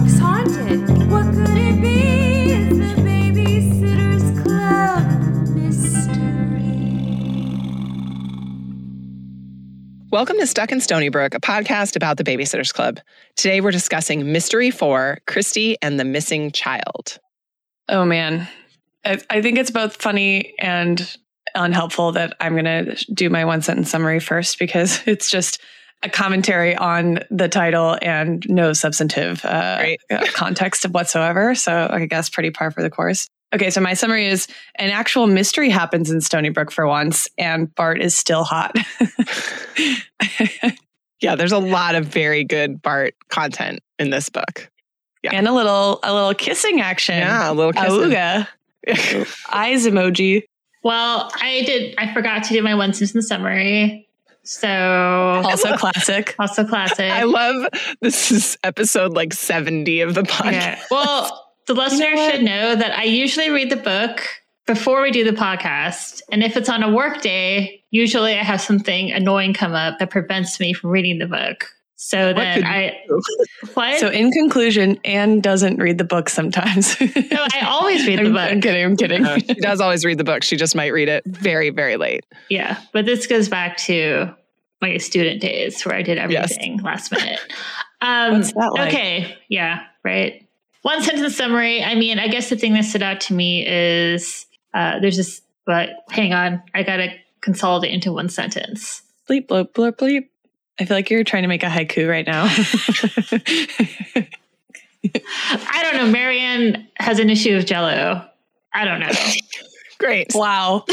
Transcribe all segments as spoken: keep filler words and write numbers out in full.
house haunted. What could it be? It's the Babysitters Club mystery. Welcome to Stuck in Stony Brook, a podcast about the Babysitters Club. Today we're discussing Mystery four, Christy and the Missing Child. Oh, man. I, I think it's both funny and unhelpful that I'm going to do my one sentence summary first because it's just a commentary on the title and no substantive uh, right. context whatsoever. So I guess pretty par for the course. Okay, so my summary is an actual mystery happens in Stony Brook for once, and Bart is still hot. Yeah, there's a lot of very good Bart content in this book. Yeah. And a little a little kissing action. Yeah, a little kissing. Auga. Eyes emoji. Well, I did. I forgot to do my one sentence summary. So also classic. Also classic. I love this is episode like seventy of the podcast. Yeah. Well, the listener should know that I usually read the book before we do the podcast. And if it's on a work day, usually I have something annoying come up that prevents me from reading the book. So what then I, what? So in conclusion, Anne doesn't read the book sometimes. No, I always read the book. I'm, I'm kidding, I'm kidding. No, she does always read the book. She just might read it very, very late. Yeah, but this goes back to my student days where I did everything yes. last minute. Um, What's that like? Okay, yeah, right. One sentence summary. I mean, I guess the thing that stood out to me is uh, there's this, but hang on, I got to consolidate into one sentence. Bleep, bloop, blurp, bleep. I feel like you're trying to make a haiku right now. I don't know. Marianne has an issue with Jell-O. I don't know. Great. Wow.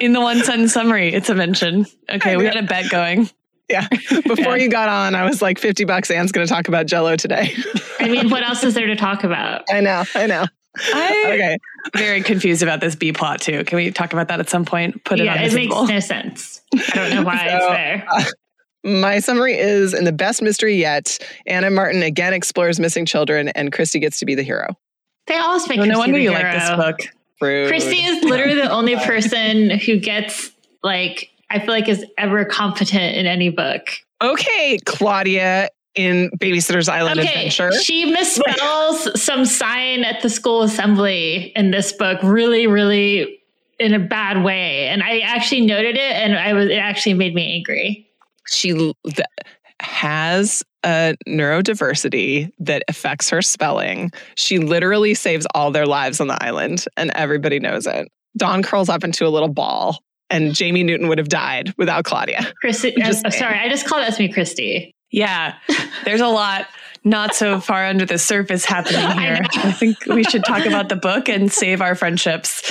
In the one sentence summary, it's a mention. Okay, we got a bet going. Yeah. Before yeah. you got on, I was like, fifty bucks, Anne's going to talk about Jell-O today. I mean, what else is there to talk about? I know. I know. I'm okay. very confused about this B plot too. Can we talk about that at some point? Put it yeah, on the it table. It makes no sense. I don't know why so, it's there. Uh, My summary is, in the best mystery yet, Anna Martin again explores missing children and Christy gets to be the hero. They always make well, Christy no wonder the you hero. Like this book. Rude. Christy is literally the only person who gets, like, I feel like is ever competent in any book. Okay, Claudia in Babysitter's Island okay, Adventure. She misspells some sign at the school assembly in this book really, really in a bad way. And I actually noted it and I was it actually made me angry. She has a neurodiversity that affects her spelling. She literally saves all their lives on the island, and everybody knows it. Dawn curls up into a little ball, and Jamie Newton would have died without Claudia. Christy, just, I'm sorry, I just called Esme Christy. Yeah, there's a lot not so far under the surface happening here. I, I think we should talk about the book and save our friendships.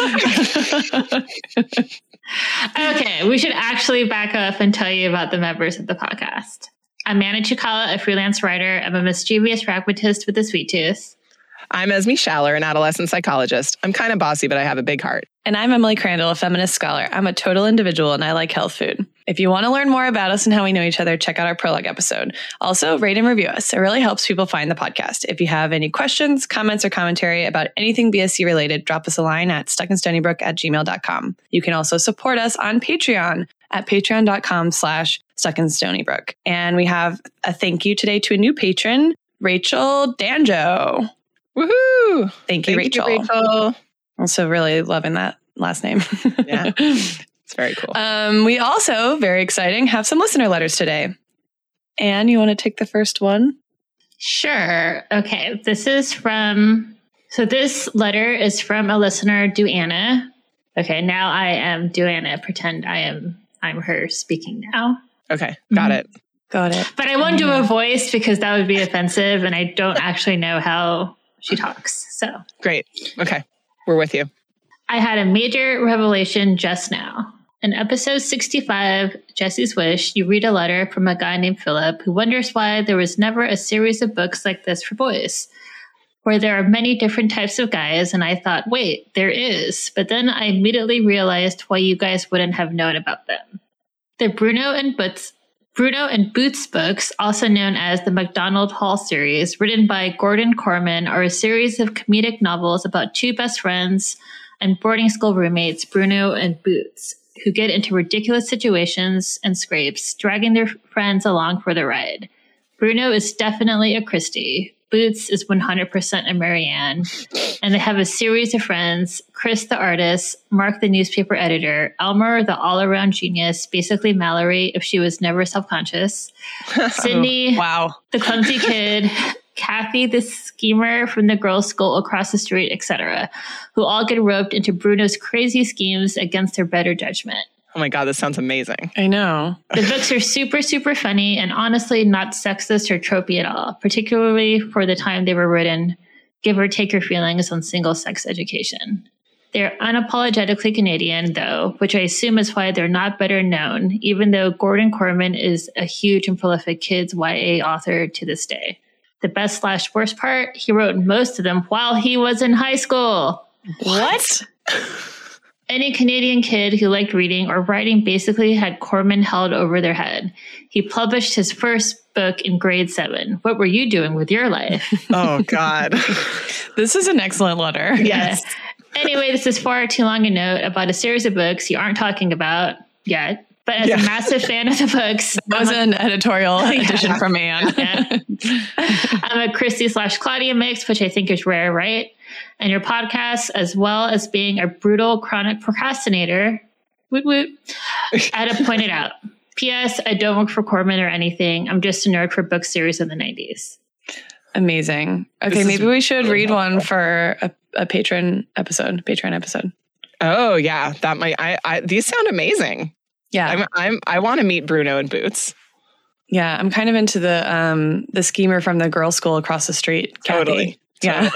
Okay, we should actually back up and tell you about the members of the podcast. I'm Manna Chikala, a freelance writer. I'm a mischievous pragmatist with a sweet tooth. I'm Esme Schaller, an adolescent psychologist. I'm kind of bossy, but I have a big heart. And I'm Emily Crandall, a feminist scholar. I'm a total individual and I like health food. If you want to learn more about us and how we know each other, check out our prologue episode. Also, rate and review us. It really helps people find the podcast. If you have any questions, comments, or commentary about anything B S C related, drop us a line at stuckinstonybrook at gmail dot com. You can also support us on Patreon at patreon dot com slash stuckinstonybrook. And we have a thank you today to a new patron, Rachel Danjo. Woohoo! Thank you, Thank Rachel. you Rachel. Also really loving that last name. Yeah. It's very cool. Um, we also, very exciting, have some listener letters today. Anne, you want to take the first one? Sure. Okay. This is from, so this letter is from a listener, Duana. Okay. Now I am Duana. Pretend I am, I'm her speaking now. Okay. Got mm-hmm. it. Got it. But I won't do a voice because that would be offensive and I don't actually know how she talks. So great. Okay. We're with you. I had a major revelation just now. In episode sixty-five, Jesse's Wish, you read a letter from a guy named Philip who wonders why there was never a series of books like this for boys, where there are many different types of guys. And I thought, wait, there is. But then I immediately realized why you guys wouldn't have known about them. The Bruno and Boots Bruno and Boots books, also known as the MacDonald Hall series, written by Gordon Korman, are a series of comedic novels about two best friends and boarding school roommates, Bruno and Boots, who get into ridiculous situations and scrapes, dragging their friends along for the ride. Bruno is definitely a Christy. Boots is one hundred percent a Marianne, and they have a series of friends: Chris the artist, Mark the newspaper editor, Elmer the all-around genius, basically Mallory if she was never self-conscious, Sydney oh, wow. the clumsy kid, Kathy the schemer from the girls' school across the street, et cetera, who all get roped into Bruno's crazy schemes against their better judgment. Oh my God, this sounds amazing. I know. The books are super, super funny and honestly not sexist or tropey at all, particularly for the time they were written. Give or take your feelings on single-sex education. They're unapologetically Canadian, though, which I assume is why they're not better known, even though Gordon Korman is a huge and prolific kids Y A author to this day. The best slash worst part, he wrote most of them while he was in high school. What? Any Canadian kid who liked reading or writing basically had Korman held over their head. He published his first book in grade seven. What were you doing with your life? Oh, God. This is an excellent letter. Yes. Yeah. Anyway, this is far too long a note about a series of books you aren't talking about yet. But as yeah. a massive fan of the books... That was I'm an a, editorial yeah. edition from Anne. Yeah. I'm a Christy slash Claudia mix, which I think is rare, right? And your podcast, as well as being a brutal chronic procrastinator, woot woot, I'd have pointed out. P S. I don't work for Korman or anything. I'm just a nerd for book series of the nineties. Amazing. Okay, this maybe we should really read helpful. one for a, a patron episode. Patron episode. Oh yeah, that might. I, I these sound amazing. Yeah, I'm. I'm I want to meet Bruno and Boots. Yeah, I'm kind of into the um the schemer from the girls' school across the street. Totally. Kathy. Totally. Yeah.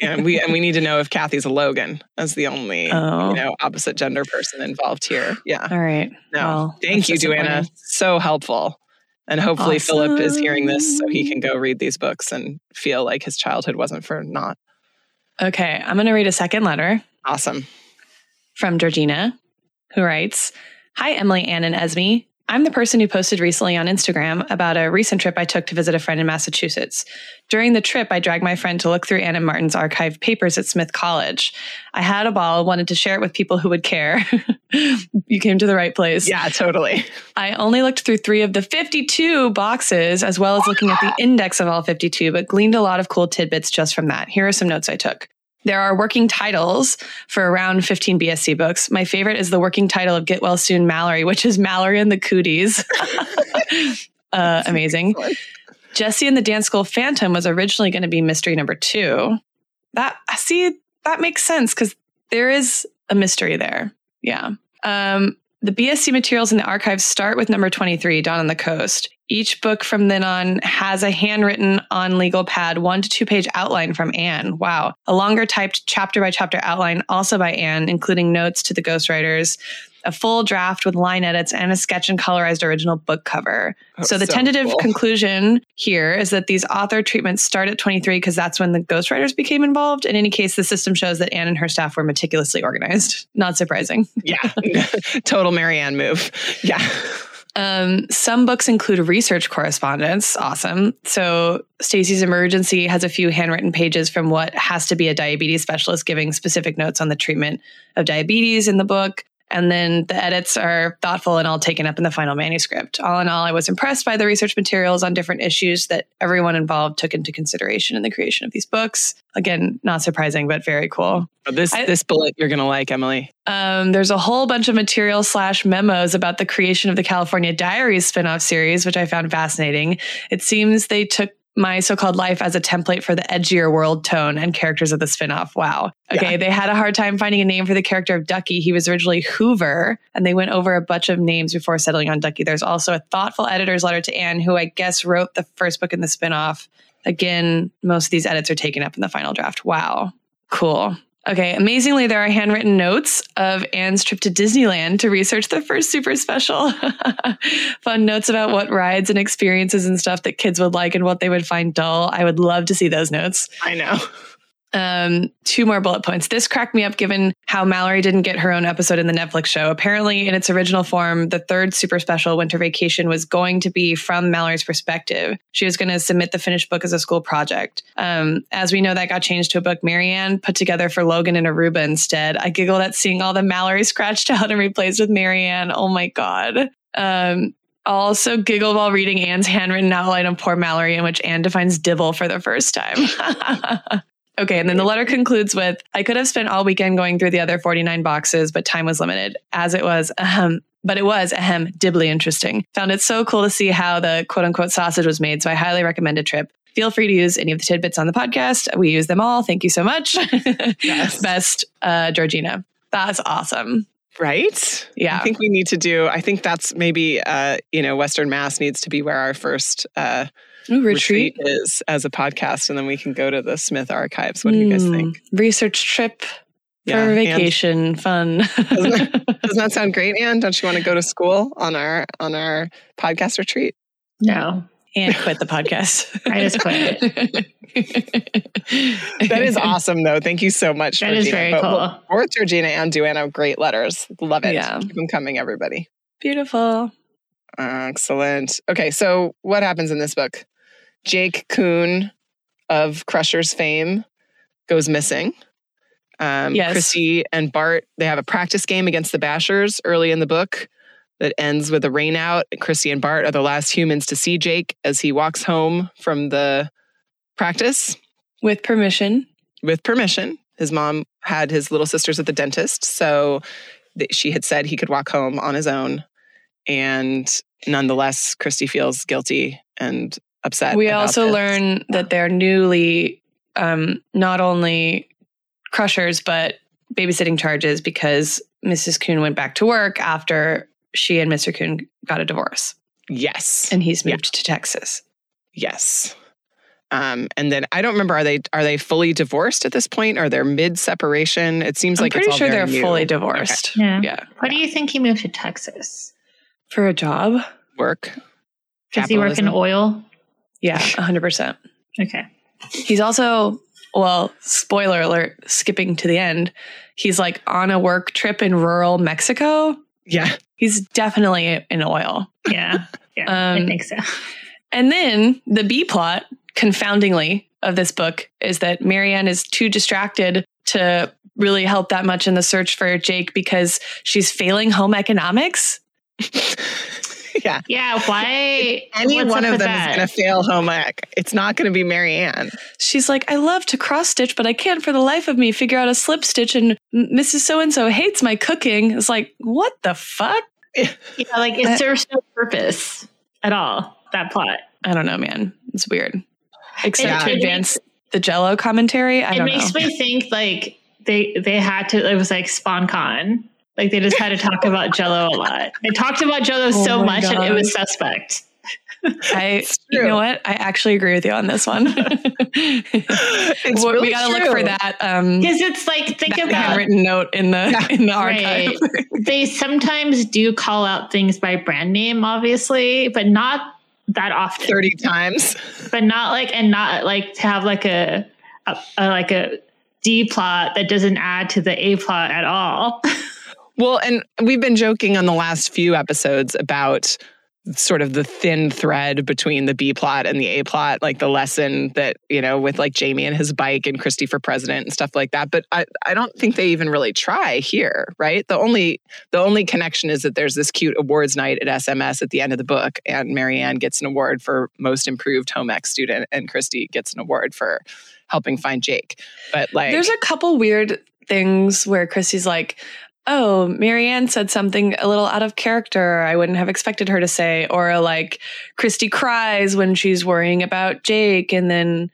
yeah, and we and we need to know if Kathy's a Logan as the only oh. you know opposite gender person involved here. Yeah. All right. No. Well, thank you, Duana. So helpful. And hopefully awesome. Philip is hearing this so he can go read these books and feel like his childhood wasn't for naught. Okay, I'm going to read a second letter. Awesome. From Georgina, who writes, "Hi Emily, Anne, and Esme. I'm the person who posted recently on Instagram about a recent trip I took to visit a friend in Massachusetts. During the trip, I dragged my friend to look through Anna Martin's archived papers at Smith College. I had a ball, wanted to share it with people who would care." You came to the right place. Yeah, totally. "I only looked through three of the fifty-two boxes, as well as looking at the index of all fifty-two, but gleaned a lot of cool tidbits just from that. Here are some notes I took. There are working titles for around fifteen B S C books. My favorite is the working title of Get Well Soon, Mallory, which is Mallory and the Cooties." uh, amazing. "Jesse and the Dance School Phantom" was originally going to be mystery number two. That, see, that makes sense because there is a mystery there. Yeah. Um, the B S C materials in the archives start with number twenty-three, Dawn on the Coast. Each book from then on has a handwritten on legal pad, one to two page outline from Anne. Wow. A longer typed chapter by chapter outline also by Anne, including notes to the ghostwriters, a full draft with line edits, and a sketch and colorized original book cover. That's so the so tentative cool. conclusion here is that these author treatments start at twenty-three because that's when the ghostwriters became involved. In any case, the system shows that Anne and her staff were meticulously organized. Not surprising. Yeah. Total Marianne move. Yeah. Um, some books include research correspondence. Awesome. So Stacy's Emergency has a few handwritten pages from what has to be a diabetes specialist giving specific notes on the treatment of diabetes in the book. And then the edits are thoughtful and all taken up in the final manuscript. All in all, I was impressed by the research materials on different issues that everyone involved took into consideration in the creation of these books. Again, not surprising, but very cool. Oh, this I, this bullet you're going to like, Emily. Um, there's a whole bunch of material slash memos about the creation of the California Diaries spinoff series, which I found fascinating. It seems they took my so-called life as a template for the edgier world tone and characters of the spinoff. Wow. Okay, yeah. They had a hard time finding a name for the character of Ducky. He was originally Hoover, and they went over a bunch of names before settling on Ducky. There's also a thoughtful editor's letter to Anne, who I guess wrote the first book in the spinoff. Again, most of these edits are taken up in the final draft. Wow. Cool. Okay, amazingly, there are handwritten notes of Anne's trip to Disneyland to research the first super special. Fun notes about what rides and experiences and stuff that kids would like and what they would find dull. I would love to see those notes. I know. Um, two more bullet points. This cracked me up given how Mallory didn't get her own episode in the Netflix show. Apparently, in its original form, the third super special, Winter Vacation, was going to be from Mallory's perspective. She was going to submit the finished book as a school project. Um, as we know, that got changed to a book Marianne put together for Logan and Aruba instead. I giggled at seeing all the Mallory scratched out and replaced with Marianne. Oh my God. Um, also giggled while reading Anne's handwritten outline of Poor Mallory, in which Anne defines dibble for the first time. Okay, and then the letter concludes with, I could have spent all weekend going through the other forty-nine boxes, but time was limited. As it was, ahem, but it was, ahem, dibbly interesting. Found it so cool to see how the quote-unquote sausage was made, so I highly recommend a trip. Feel free to use any of the tidbits on the podcast. We use them all. Thank you so much. Yes. Best, uh, Georgina. That's awesome. Right? Yeah. I think we need to do, I think that's maybe, uh, you know, Western Mass needs to be where our first uh, Ooh, retreat. retreat is as a podcast. And then we can go to the Smith archives. What do mm, you guys think? Research trip yeah. for vacation. And fun. doesn't, that, doesn't that sound great, Anne? Don't you want to go to school on our, on our podcast retreat? No. And quit the podcast. I just quit it. That is awesome, though. Thank you so much, Georgina. That is very but cool. Both Georgina and Duana, great letters. Love it. Yeah. Keep them coming, everybody. Beautiful. Excellent. Okay, so what happens in this book? Jake Kuhn of Crushers fame goes missing. Um, yes. Christy and Bart, they have a practice game against the Bashers early in the book. That ends with a rain out. Christy and Bart are the last humans to see Jake as he walks home from the practice. With permission. With permission. His mom had his little sisters at the dentist, so th- she had said he could walk home on his own. And nonetheless, Christy feels guilty and upset. We also learn that they're newly um, not only Crushers, but babysitting charges because Missus Kuhn went back to work after she and Mister Kuhn got a divorce. Yes. And he's moved yeah. to Texas. Yes. Um, and then I don't remember, are they are they fully divorced at this point? Or they're mid-separation? It seems I'm like it's all sure very I'm pretty sure they're new. fully divorced. Okay. Yeah. yeah. Why do you think he moved to Texas? For a job? Work. Does he work in oil? Yeah, one hundred percent. Okay. He's also, well, spoiler alert, skipping to the end, he's like on a work trip in rural Mexico. Yeah. He's definitely in oil. Yeah. Yeah. Um, I think so. And then the B plot, confoundingly, of this book is that Marianne is too distracted to really help that much in the search for Jake because she's failing home economics. Yeah. Yeah. Why? If any one of them that? is going to fail home ec. It's not going to be Marianne. She's like, I love to cross stitch, but I can't for the life of me figure out a slip stitch. And Missus So-and-so hates my cooking. It's like, what the fuck? Yeah. Like it serves no purpose at all. That plot. I don't know, man. It's weird. Except yeah. to advance makes, the Jell-O commentary. I it don't makes know. me think like they, they had to, it was like SpawnCon. Like they just had to talk about Jell-O a lot. They talked about Jell-O oh so much gosh. and it was suspect. I, you know what? I actually agree with you on this one. It's really we got to look for that. Um, Cause it's like, think about handwritten note in the, yeah, in the archive. Right. They sometimes do call out things by brand name, obviously, but not that often. thirty times. But not like, and not like to have like a, a, a like a D plot that doesn't add to the A plot at all. Well, and we've been joking on the last few episodes about sort of the thin thread between the B plot and the A plot, like the lesson that, you know, with like Jamie and his bike and Christy for president and stuff like that. But I, I don't think they even really try here, right? The only the only connection is that there's this cute awards night at S M S at the end of the book, and Marianne gets an award for most improved home ec student, and Christy gets an award for helping find Jake. But like, there's a couple weird things where Christy's like, oh, Marianne said something a little out of character I wouldn't have expected her to say. Or like Christy cries when she's worrying about Jake. And then,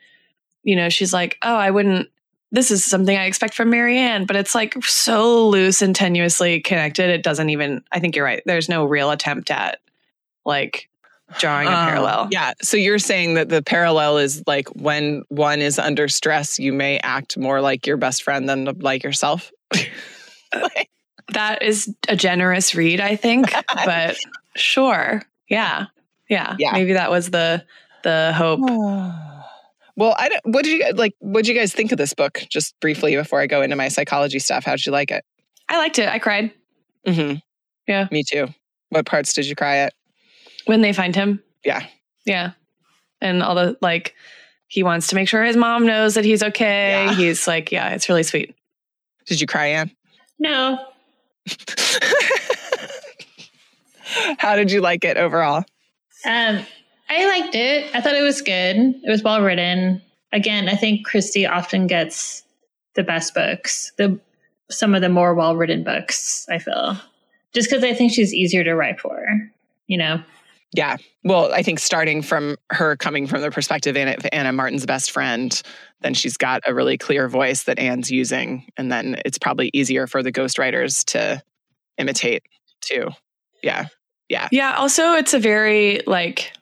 you know, she's like, oh, I wouldn't. This is something I expect from Marianne. But it's like so loose and tenuously connected. It doesn't even. I think you're right. There's no real attempt at like drawing a um, parallel. Yeah. So you're saying that the parallel is like when one is under stress, you may act more like your best friend than like yourself. Like, that is a generous read, I think, but sure. Yeah. Yeah. Yeah. Maybe that was the the hope. Well, I don't, what did you like what did you guys think of this book just briefly before I go into my psychology stuff? How did you like it? I liked it. I cried. Mm-hmm. Yeah. Me too. What parts did you cry at? When they find him. Yeah. Yeah. And all the like he wants to make sure his mom knows that he's okay. Yeah. He's like, yeah, it's really sweet. Did you cry, Anne? No. How did you like it overall? Um, I liked it. I thought it was good. It was well written. Again, I think Christy often gets the best books, the some of the more well written books, I feel. Just because I think she's easier to write for, you know? Yeah. Well, I think starting from her coming from the perspective of Anna Martin's best friend, then she's got a really clear voice that Anne's using. And then it's probably easier for the ghostwriters to imitate too. Yeah. Yeah. Yeah. Also, it's a very like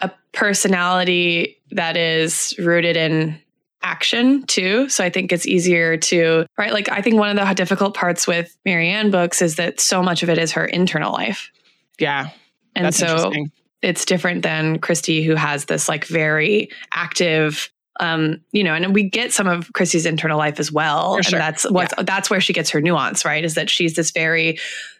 a personality that is rooted in action too. So I think it's easier to write. Like, I think one of the difficult parts with Marianne books is that so much of it is her internal life. Yeah. And that's so it's different than Christy, who has this like very active, um, you know, and we get some of Christy's internal life as well. For sure. And that's what's, yeah. that's where she gets her nuance, right? Is that she's this very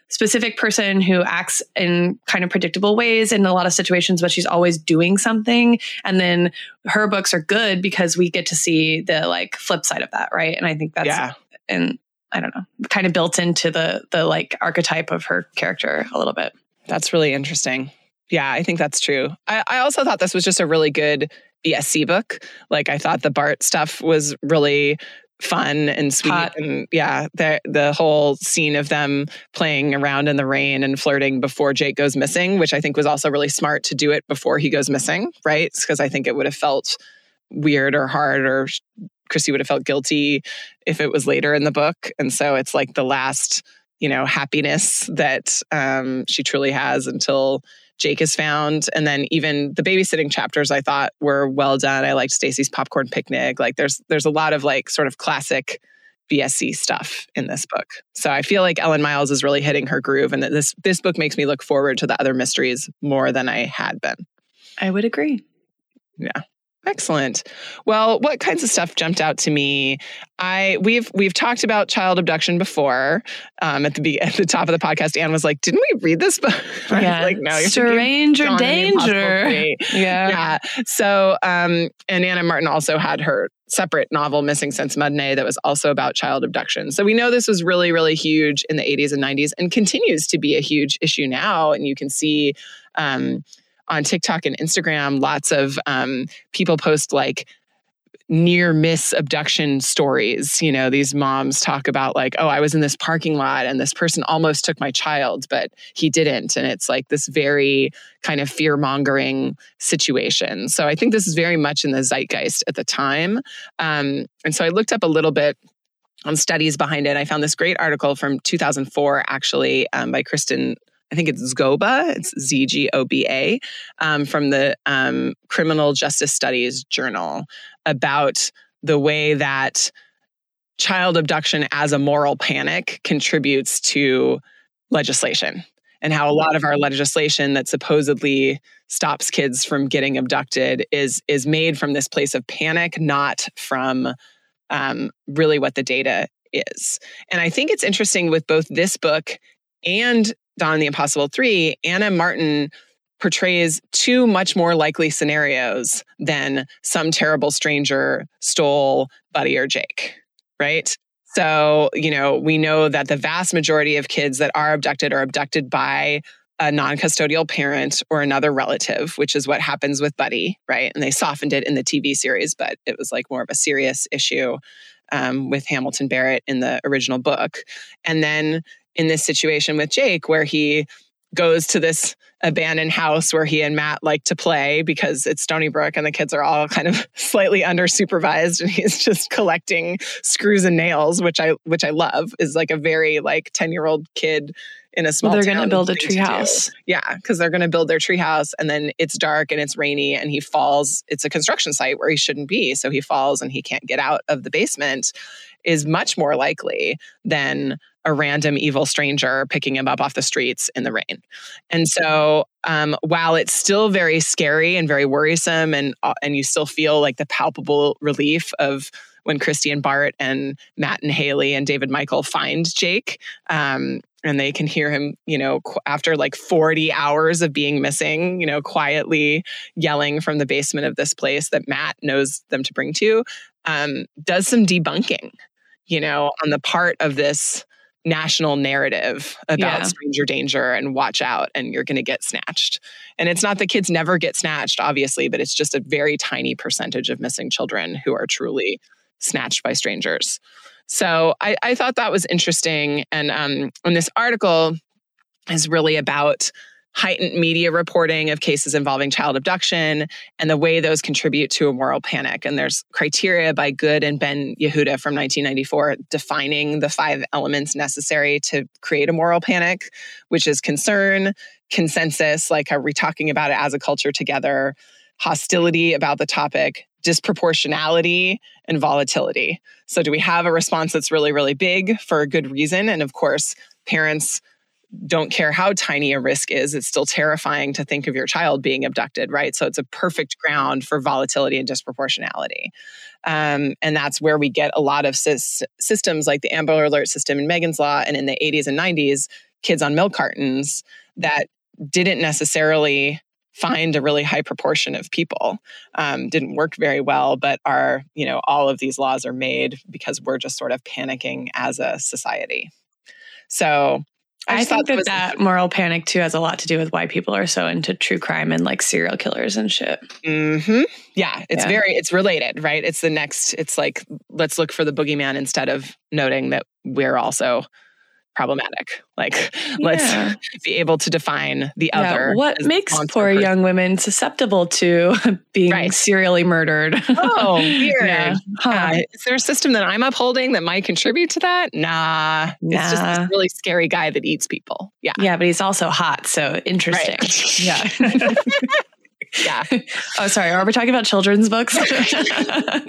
specific person who acts in kind of predictable ways in a lot of situations, but she's always doing something. And then her books are good because we get to see the like flip side of that, right? And I think that's, yeah. and I don't know, kind of built into the the like archetype of her character a little bit. That's really interesting. Yeah, I think that's true. I, I also thought this was just a really good E S C book. Like, I thought the Bart stuff was really fun and sweet. Hot. And yeah, the the whole scene of them playing around in the rain and flirting before Jake goes missing, which I think was also really smart to do it before he goes missing, right? Because I think it would have felt weird or hard, or Christy would have felt guilty if it was later in the book. And so it's like the last, you know, happiness that um, she truly has until Jake is found. And then even the babysitting chapters I thought were well done. I liked Stacy's popcorn picnic. Like there's there's a lot of like sort of classic B S C stuff in this book. So I feel like Ellen Miles is really hitting her groove, and that this this book makes me look forward to the other mysteries more than I had been. I would agree. Yeah. Excellent. Well, what kinds of stuff jumped out to me? I we've we've talked about child abduction before. Um, at the be, at the top of the podcast, Anne was like, "Didn't we read this book?" I yeah, was like, no, you're stranger danger. Yeah, yeah. So, um, and Anna Martin also had her separate novel, Missing Since Mudney, that was also about child abduction. So we know this was really, really huge in the eighties and nineties, and continues to be a huge issue now. And you can see, um. on TikTok and Instagram, lots of um, people post like near-miss abduction stories. You know, these moms talk about like, oh, I was in this parking lot and this person almost took my child, but he didn't. And it's like this very kind of fear-mongering situation. So I think this is very much in the zeitgeist at the time. Um, and so I looked up a little bit on studies behind it. I found this great article from two thousand four, actually, um, by Kristen, I think it's Zgoba, it's Z G O B A, um, from the um, Criminal Justice Studies Journal, about the way that child abduction as a moral panic contributes to legislation, and how a lot of our legislation that supposedly stops kids from getting abducted is, is made from this place of panic, not from um, really what the data is. And I think it's interesting with both this book and Dawn and the Impossible three, Anna Martin portrays two much more likely scenarios than some terrible stranger stole Buddy or Jake, right? So, you know, we know that the vast majority of kids that are abducted are abducted by a non-custodial parent or another relative, which is what happens with Buddy, right? And they softened it in the T V series, but it was like more of a serious issue um, with Hamilton Barrett in the original book. And then in this situation with Jake, where he goes to this abandoned house where he and Matt like to play because it's Stony Brook and the kids are all kind of slightly under supervised, and he's just collecting screws and nails, which I which I love, is like a very like ten-year-old kid in a small well, they're going to build a tree house. Yeah, because they're going to build their tree house, and then it's dark and it's rainy and he falls. It's a construction site where he shouldn't be, so he falls and he can't get out of the basement, is much more likely than a random evil stranger picking him up off the streets in the rain. And so um, while it's still very scary and very worrisome, and uh, and you still feel like the palpable relief of when Christy and Bart and Matt and Haley and David Michael find Jake, um, and they can hear him, you know, qu- after like forty hours of being missing, you know, quietly yelling from the basement of this place that Matt knows them to bring to, um, does some debunking, you know, on the part of this national narrative about yeah. stranger danger and watch out and you're going to get snatched. And it's not that kids never get snatched, obviously, but it's just a very tiny percentage of missing children who are truly snatched by strangers. So I, I thought that was interesting. And, um, and this article is really about heightened media reporting of cases involving child abduction and the way those contribute to a moral panic. And there's criteria by Good and Ben Yehuda from nineteen ninety-four defining the five elements necessary to create a moral panic, which is concern, consensus, like are we talking about it as a culture together, hostility about the topic, disproportionality, and volatility. So do we have a response that's really, really big for a good reason? And of course, parents don't care how tiny a risk is, it's still terrifying to think of your child being abducted, right? So it's a perfect ground for volatility and disproportionality. Um, and that's where we get a lot of sys- systems like the Amber Alert system in Megan's Law and in the eighties and nineties, kids on milk cartons that didn't necessarily find a really high proportion of people, um, didn't work very well, but are, you know, all of these laws are made because we're just sort of panicking as a society. So I, I think that that moral panic, too, has a lot to do with why people are so into true crime and, like, serial killers and shit. Mm-hmm. Yeah, it's yeah. very, it's related, right? It's the next, it's like, let's look for the boogeyman instead of noting that we're also problematic. Like, yeah. let's be able to define the yeah. other. What makes poor person. young women susceptible to being right. serially murdered? Oh, weird. Yeah. Huh. Uh, is there a system that I'm upholding that might contribute to that? Nah. nah. It's just this really scary guy that eats people. Yeah. Yeah, but he's also hot, so interesting. Right. Yeah. Yeah. Oh, sorry. Are we talking about children's books? I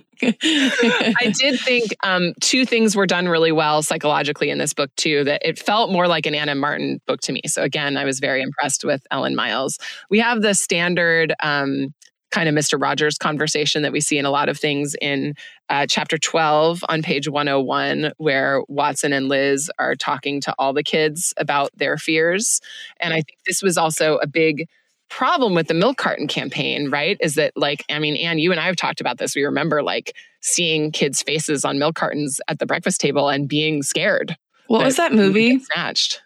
did think um, two things were done really well psychologically in this book, too, that it felt more like an Anna Martin book to me. So again, I was very impressed with Ellen Miles. We have the standard um, kind of Mister Rogers conversation that we see in a lot of things in uh, chapter twelve on page one oh one, where Watson and Liz are talking to all the kids about their fears. And I think this was also a big problem with the milk carton campaign, right? Is that, like, I mean, Anne, you and I have talked about this. We remember, like, seeing kids' faces on milk cartons at the breakfast table and being scared. What was that movie? Snatched.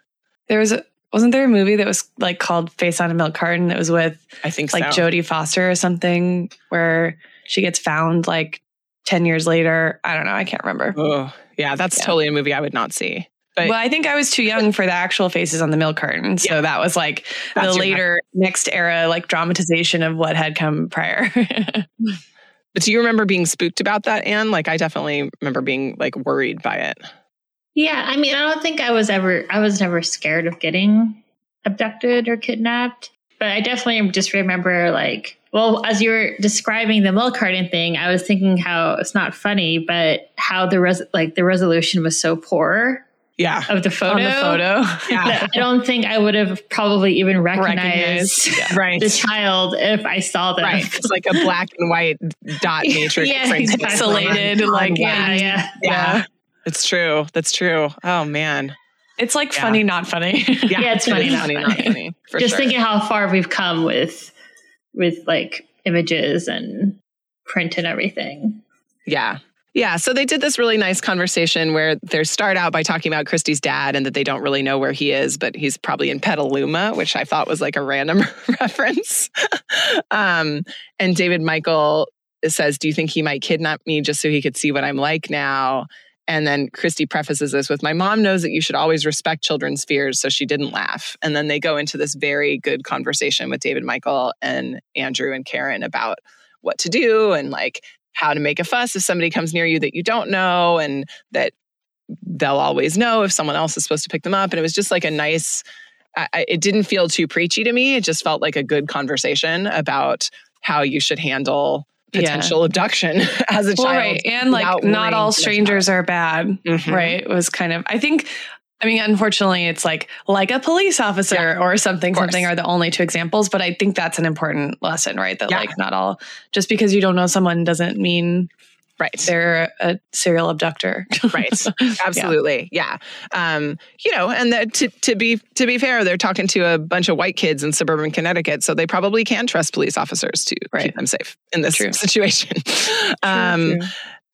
There was a, wasn't there a movie that was, like, called Face on a Milk Carton? It was with, I think, like, so. Jodie Foster or something, where she gets found, like, ten years later. I don't know. I can't remember. Oh, yeah, that's yeah. totally a movie I would not see. But, well, I think I was too young for the actual faces on the milk carton. So yeah. that was like That's the later right. next era, like dramatization of what had come prior. But do you remember being spooked about that, Anne? Like, I definitely remember being, like, worried by it. Yeah. I mean, I don't think I was ever, I was never scared of getting abducted or kidnapped, but I definitely just remember, like, well, as you were describing the milk carton thing, I was thinking how it's not funny, but how the res- like the resolution was so poor. Yeah. Of the photo. On the photo. Yeah. I don't think I would have probably even recognized, recognized yeah. right. the child if I saw them. Right. It's like a black and white dot matrix. Yeah, like exactly. Isolated. Like, yeah, yeah, yeah. Yeah. It's true. That's true. Oh, man. It's like yeah. funny, not funny. Yeah, yeah it's funny, it not funny, not funny. For Just sure. thinking how far we've come with, with like images and print and everything. Yeah. Yeah, so they did this really nice conversation where they start out by talking about Christy's dad and that they don't really know where he is, but he's probably in Petaluma, which I thought was like a random reference. um, and David Michael says, do you think he might kidnap me just so he could see what I'm like now? And then Christy prefaces this with, my mom knows that you should always respect children's fears, so she didn't laugh. And then they go into this very good conversation with David Michael and Andrew and Karen about what to do and, like, how to make a fuss if somebody comes near you that you don't know, and that they'll always know if someone else is supposed to pick them up. And it was just like a nice, I, it didn't feel too preachy to me. It just felt like a good conversation about how you should handle potential yeah. abduction as a well, child. Right. And like, not all strangers are bad, mm-hmm. right? It was kind of, I think, I mean, unfortunately, it's like like a police officer yeah, or something, something are the only two examples. But I think that's an important lesson, right? That yeah. like not all, just because you don't know someone doesn't mean right. they're a serial abductor. Right. Absolutely. Yeah. yeah. Um, you know, and the, to, to be to be fair, they're talking to a bunch of white kids in suburban Connecticut. So they probably can trust police officers to right. keep them safe in this true. situation. True, um, true.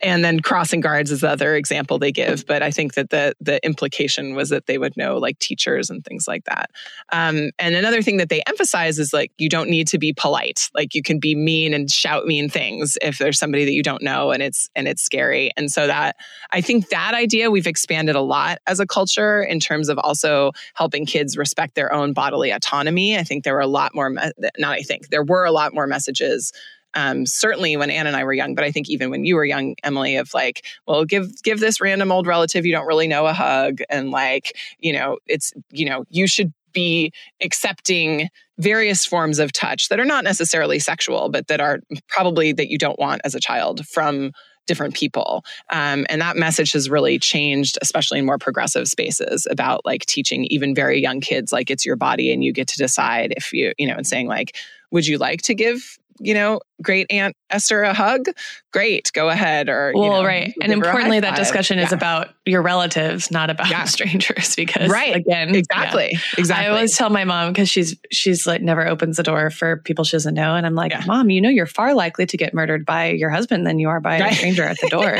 And then crossing guards is the other example they give. But I think that the the implication was that they would know like teachers and things like that. Um, and another thing that they emphasize is like, you don't need to be polite. Like you can be mean and shout mean things if there's somebody that you don't know and it's and it's scary. And so that, I think that idea we've expanded a lot as a culture in terms of also helping kids respect their own bodily autonomy. I think there were a lot more, me- not I think, there were a lot more messages Um, certainly when Anne and I were young, but I think even when you were young, Emily, of like, well, give give this random old relative you don't really know a hug. And like, you know, it's, you know, you should be accepting various forms of touch that are not necessarily sexual, but that are probably that you don't want as a child from different people. Um, and that message has really changed, especially in more progressive spaces, about like teaching even very young kids, like it's your body and you get to decide if you, you know, and saying like, would you like to give, you know, great Aunt Esther a hug? Great, go ahead. Or, well, you know, right. And importantly, that discussion yeah. is about your relatives, not about yeah. strangers, because right. again, exactly. Yeah. Exactly. I always tell my mom, because she's, she's like never opens the door for people she doesn't know. And I'm like, yeah. Mom, you know, you're far likely to get murdered by your husband than you are by right. a stranger at the door.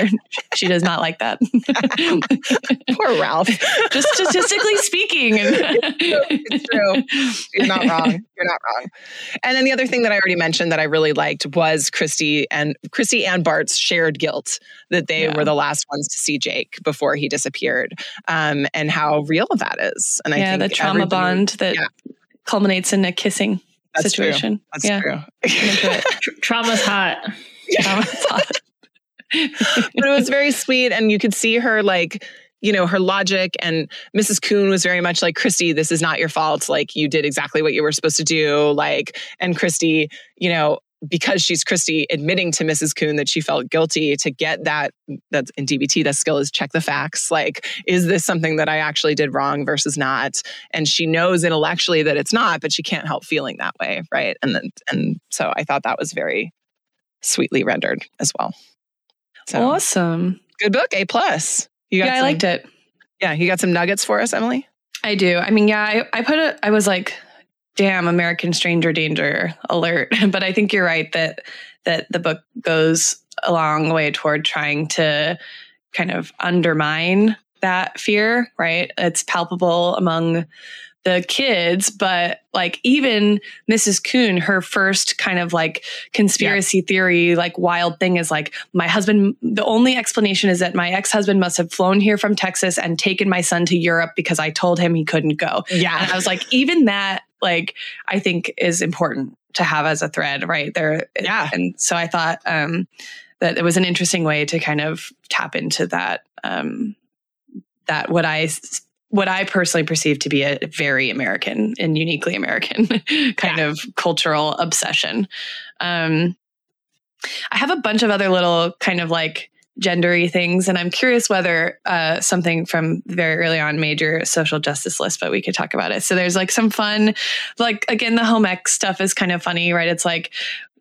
She does not like that. Poor Ralph. Just statistically speaking. It's true. It's true. You're not wrong. You're not wrong. And then the other thing that I already mentioned that I really liked was Christy and Christy and Bart's shared guilt that they yeah. were the last ones to see Jake before he disappeared, um, and how real that is. And yeah, I think the trauma bond that yeah. culminates in a kissing That's situation. True. That's yeah. true. Trauma's hot. Yeah. Trauma's hot. But it was very sweet, and you could see her like, you know, her logic. And Missus Kuhn was very much like, Christy, this is not your fault. Like, you did exactly what you were supposed to do. Like, and Christy, you know, because she's Christy, admitting to Missus Kuhn that she felt guilty, to get that, that's in D B T, that skill is check the facts. Like, is this something that I actually did wrong versus not? And she knows intellectually that it's not, but she can't help feeling that way. Right. And then, and so I thought that was very sweetly rendered as well. So, awesome. Good book. A plus. You got yeah, some, I liked it. Yeah. You got some nuggets for us, Emily? I do. I mean, yeah, I, I put it, I was like, damn, American Stranger Danger alert. But I think you're right that that the book goes a long way toward trying to kind of undermine that fear, right? It's palpable among the kids, but like even Missus Kuhn, her first kind of like conspiracy yeah. theory, like wild thing is like, my husband, the only explanation is that my ex-husband must have flown here from Texas and taken my son to Europe because I told him he couldn't go. Yeah. And I was like, even that, like, I think is important to have as a thread right there. Yeah. And so I thought um, that it was an interesting way to kind of tap into that, um, that what I what I personally perceive to be a very American and uniquely American kind yeah. of cultural obsession. Um, I have a bunch of other little kind of like gendery things, and I'm curious whether uh, something from very early on made your social justice list, but we could talk about it. So there's like some fun, like again, the home ec stuff is kind of funny, right? It's like,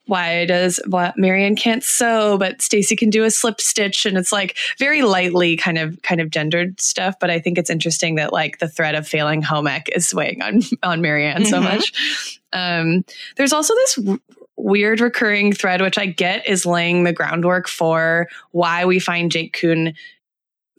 why does well, Marianne can't sew, but Stacy can do a slip stitch? And it's like very lightly kind of kind of gendered stuff. But I think it's interesting that like the threat of failing home ec is weighing on, on Marianne mm-hmm. so much. Um, there's also this w- weird recurring thread, which I get is laying the groundwork for why we find Jake Kuhn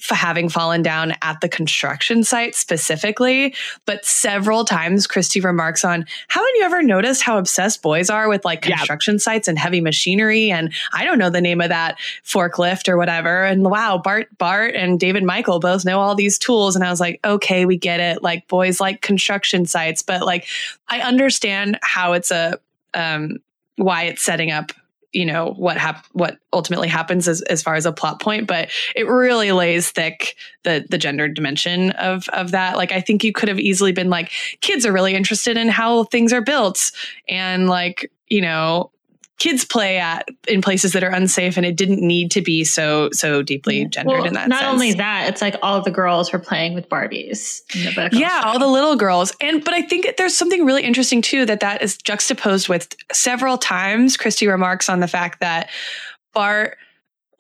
for having fallen down at the construction site specifically. But several times Christy remarks on, haven't you ever noticed how obsessed boys are with like construction yeah. sites and heavy machinery? And I don't know the name of that forklift or whatever. And wow, Bart, Bart and David Michael both know all these tools. And I was like, okay, we get it. Like boys like construction sites, but like, I understand how it's a, um, why it's setting up, you know, what hap- what ultimately happens as, as far as a plot point, but it really lays thick the the gender dimension of of that. Like, I think you could have easily been like, kids are really interested in how things are built, and like, you know, kids play at in places that are unsafe, and it didn't need to be so so deeply gendered well, in that not sense. Not only that, it's like all the girls were playing with Barbies in the book. Yeah, also. All the little girls. And but I think there's something really interesting too that that is juxtaposed with several times Christy remarks on the fact that Bart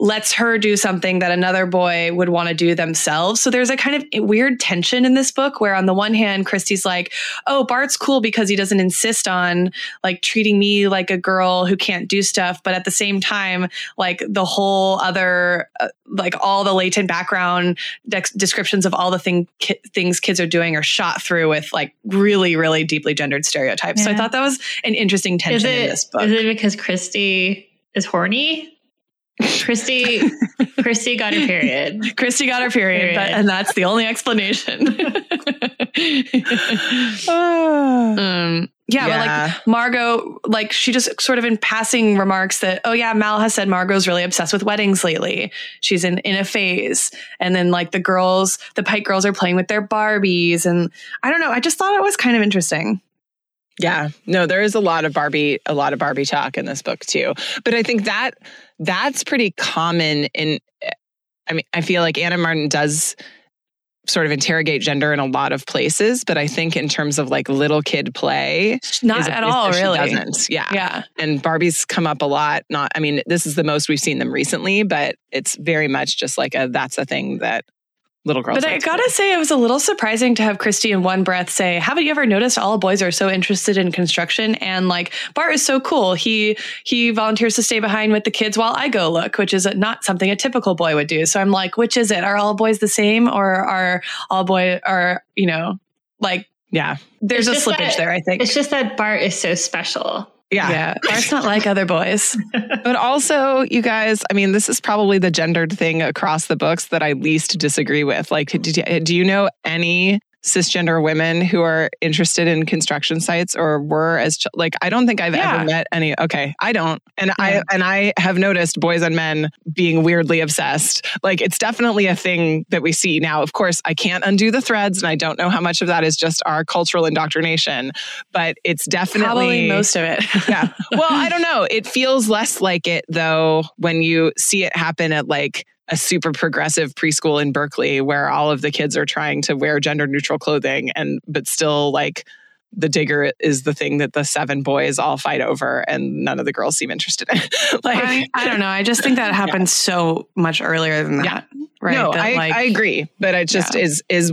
lets her do something that another boy would want to do themselves. So there's a kind of weird tension in this book where on the one hand, Christy's like, oh, Bart's cool because he doesn't insist on like treating me like a girl who can't do stuff. But at the same time, like the whole other, uh, like all the latent background de- descriptions of all the thing, ki- things kids are doing are shot through with like really, really deeply gendered stereotypes. Yeah. So I thought that was an interesting tension is it, in this book. Is it because Christy is horny? Christy, Christy got her period. Christy got her period, period. But, and that's the only explanation. um, yeah, yeah, but like Margot, like she just sort of in passing remarks that, oh yeah, Mal has said Margot's really obsessed with weddings lately. She's in, in a phase. And then like the girls, the Pike girls are playing with their Barbies. And I don't know, I just thought it was kind of interesting. Yeah, no, there is a lot of Barbie, a lot of Barbie talk in this book too. But I think that that's pretty common in, I mean, I feel like Anna Martin does sort of interrogate gender in a lot of places, but I think in terms of like little kid play. Not is, at is, all, really. She doesn't, yeah. yeah. And Barbies come up a lot. Not, I mean, this is the most we've seen them recently, but it's very much just like a, that's a thing that little girls. But I gotta do. say, it was a little surprising to have Christy in one breath say, haven't you ever noticed all boys are so interested in construction? And like, Bart is so cool. He he volunteers to stay behind with the kids while I go look, which is not something a typical boy would do. So I'm like, which is it? Are all boys the same, or are all boy are, you know, like, yeah, there's a slippage that, there, I think. It's just that Bart is so special. Yeah. yeah. Bart's not like other boys. But also, you guys, I mean, this is probably the gendered thing across the books that I least disagree with. Like, did you, do you know any cisgender women who are interested in construction sites or were as, like, I don't think I've yeah. ever met any. Okay. I don't. And yeah. I, and I have noticed boys and men being weirdly obsessed. Like, it's definitely a thing that we see now. Of course, I can't undo the threads, and I don't know how much of that is just our cultural indoctrination, but it's definitely probably most of it. yeah. Well, I don't know. It feels less like it though, when you see it happen at like a super progressive preschool in Berkeley where all of the kids are trying to wear gender neutral clothing, and but still like the digger is the thing that the seven boys all fight over and none of the girls seem interested in. like I, I don't know. I just think that happened yeah. so much earlier than that. Yeah. Right. No, that, I, like, I agree. But it just yeah. is, is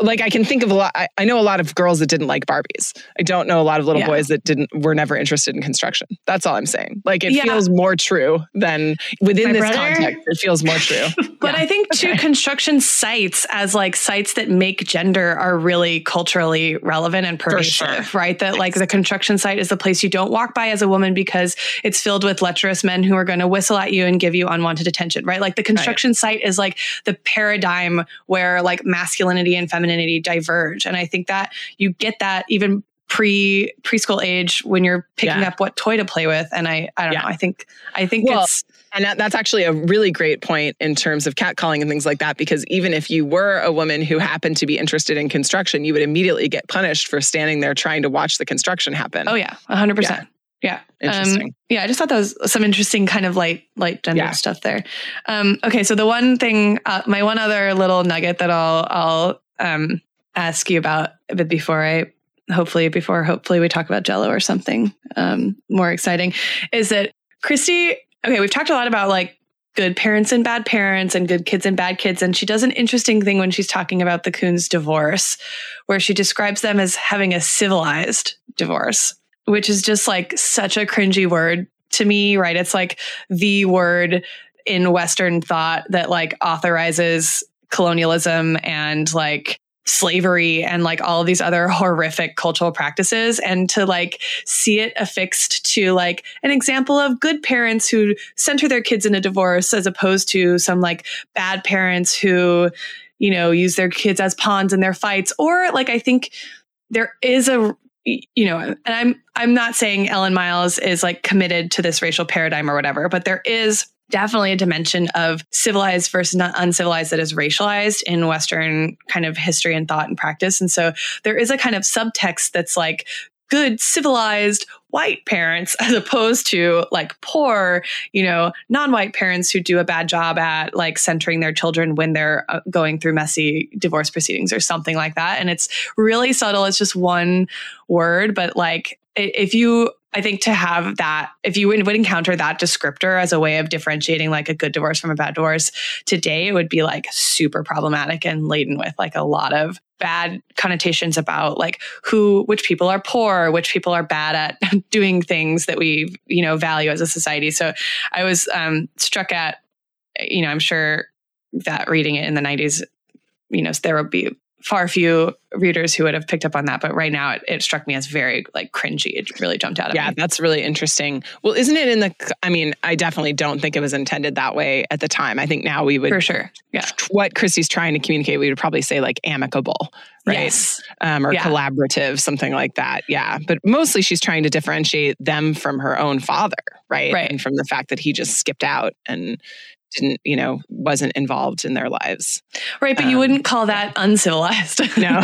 like, I can think of a lot. I, I know a lot of girls that didn't like Barbies. I don't know a lot of little yeah. boys that didn't, were never interested in construction. That's all I'm saying. Like, it yeah. feels more true than within My this brother? context. It feels more true. but yeah. I think okay. too, construction sites as like sites that make gender are really culturally relevant and pervasive, sure. right? That yes. like the construction site is the place you don't walk by as a woman because it's filled with lecherous men who are going to whistle at you and give you unwanted attention, right? Like the construction right. site is like the paradigm where like masculinity and femininity diverge. And I think that you get that even pre preschool age when you're picking yeah. up what toy to play with. And I, I don't yeah. know, I think, I think well, it's. And that, that's actually a really great point in terms of catcalling and things like that, because even if you were a woman who happened to be interested in construction, you would immediately get punished for standing there trying to watch the construction happen. Oh yeah. A hundred percent. Yeah. Interesting. Um, yeah. I just thought that was some interesting kind of light, light gender yeah. stuff there. Um, okay. So the one thing, uh, my one other little nugget that I'll, I'll um, ask you about a bit before I, hopefully before, hopefully we talk about Jell-O or something um, more exciting is that Christy, okay, we've talked a lot about like good parents and bad parents and good kids and bad kids. And she does an interesting thing when she's talking about the Kuhn's divorce, where she describes them as having a civilized divorce, which is just like such a cringy word to me, right? It's like the word in Western thought that like authorizes colonialism and like slavery and like all these other horrific cultural practices, and to like see it affixed to like an example of good parents who center their kids in a divorce as opposed to some like bad parents who, you know, use their kids as pawns in their fights. Or like, I think there is a, you know, and I'm I'm not saying Ellen Miles is like committed to this racial paradigm or whatever, but there is definitely a dimension of civilized versus not uncivilized that is racialized in Western kind of history and thought and practice. And so there is a kind of subtext that's like good, civilized white parents as opposed to like poor, you know, non-white parents who do a bad job at like centering their children when they're going through messy divorce proceedings or something like that. And it's really subtle. It's just one word, but like if you I think to have that, if you would encounter that descriptor as a way of differentiating like a good divorce from a bad divorce today, it would be like super problematic and laden with like a lot of bad connotations about like who, which people are poor, which people are bad at doing things that we, you know, value as a society. So I was um, struck at, you know, I'm sure that reading it in the nineties, you know, there would be far few readers who would have picked up on that. But right now it, it struck me as very like cringy. It really jumped out at yeah, me. Yeah, that's really interesting. Well, isn't it in the, I mean, I definitely don't think it was intended that way at the time. I think now we would. For sure. Yeah. What Christy's trying to communicate, we would probably say like amicable, right? Yes. Um, or yeah. collaborative, something like that. Yeah. But mostly she's trying to differentiate them from her own father, right? Right. And from the fact that he just skipped out and didn't, you know, wasn't involved in their lives. Right. But um, you wouldn't call that uncivilized. No.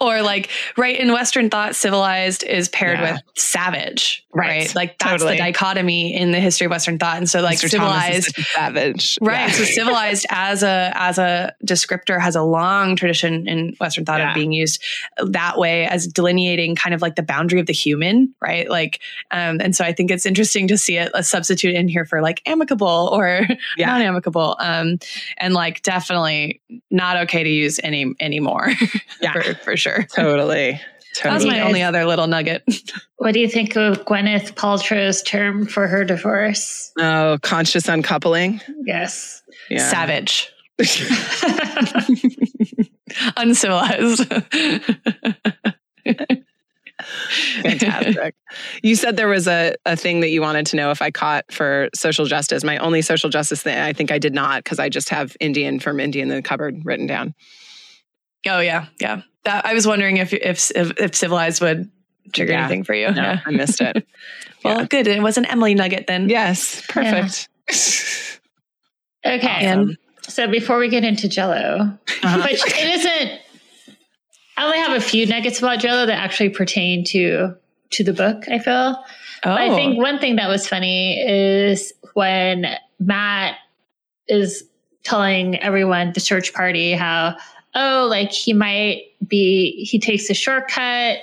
Or like, right. In Western thought, civilized is paired yeah. with savage. Right. right? Like that's totally. The dichotomy in the history of Western thought. And so like Mister civilized, savage. Right. Yeah. So civilized as a, as a descriptor has a long tradition in Western thought yeah. of being used that way as delineating kind of like the boundary of the human. Right. Like, um, and so I think it's interesting to see it a substitute in here for like amicable or yeah. not amicable, um, and like definitely not okay to use any anymore. Yeah, for, for sure. Totally. totally. That was my only other little nugget. What do you think of Gwyneth Paltrow's term for her divorce? Oh, conscious uncoupling. Yes. Yeah. Savage. Uncivilized. Fantastic. You said there was a, a thing that you wanted to know if I caught for social justice. My only social justice thing, I think I did not, because I just have Indian from Indian in the Cupboard written down. Oh, yeah. Yeah. That, I was wondering if if if, if civilized would trigger yeah. anything for you. No, yeah. I missed it. Well, yeah. good. It was an Emily nugget then. Yes. Perfect. Yeah. Okay. Awesome. So before we get into Jell-O, uh-huh. which it isn't, I only have a few nuggets about Jell-O that actually pertain to to the book, I feel. Oh. But I think one thing that was funny is when Matt is telling everyone, the search party, how, oh, like he might be, he takes a shortcut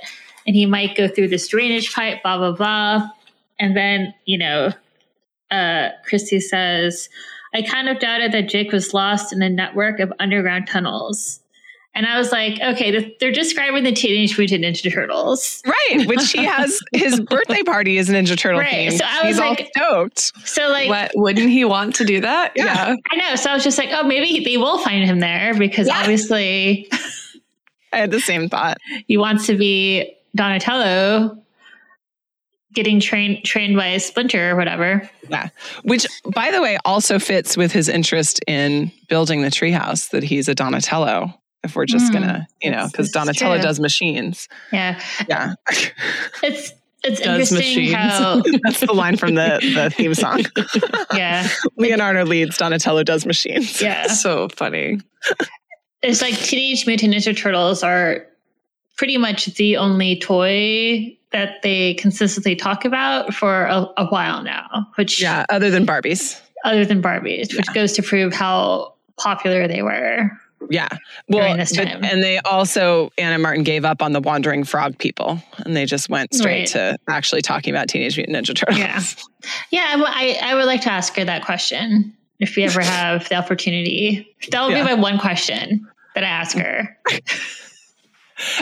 and he might go through this drainage pipe, blah, blah, blah. And then, you know, uh, Christy says, I kind of doubted that Jake was lost in a network of underground tunnels. And I was like, okay, they're describing the Teenage Mutant Ninja Turtles. Right, which he has, his birthday party is Ninja Turtle right. themed. So I was He's like, all stoked. So like, what, wouldn't he want to do that? Yeah. yeah. I know. So I was just like, oh, maybe they will find him there because yeah. obviously. I had the same thought. He wants to be Donatello getting trained trained by a splinter or whatever. Yeah. Which, by the way, also fits with his interest in building the treehouse, that he's a Donatello. If we're just mm, gonna, you know, because Donatello true. does machines. Yeah. Yeah. It's it's does interesting machines. How that's the line from the, the theme song. Yeah. Leonardo leads, Donatello does machines. Yeah. So funny. It's like Teenage Mutant Ninja Turtles are pretty much the only toy that they consistently talk about for a, a while now. Which Yeah, other than Barbies. Other than Barbies, yeah. which goes to prove how popular they were. Yeah. Well, this time. But, and they also, Anna Martin gave up on the wandering frog people and they just went straight right. to actually talking about Teenage Mutant Ninja Turtles. Yeah. Yeah. Well, I, I would like to ask her that question if we ever have the opportunity. That will yeah. be my one question that I ask her.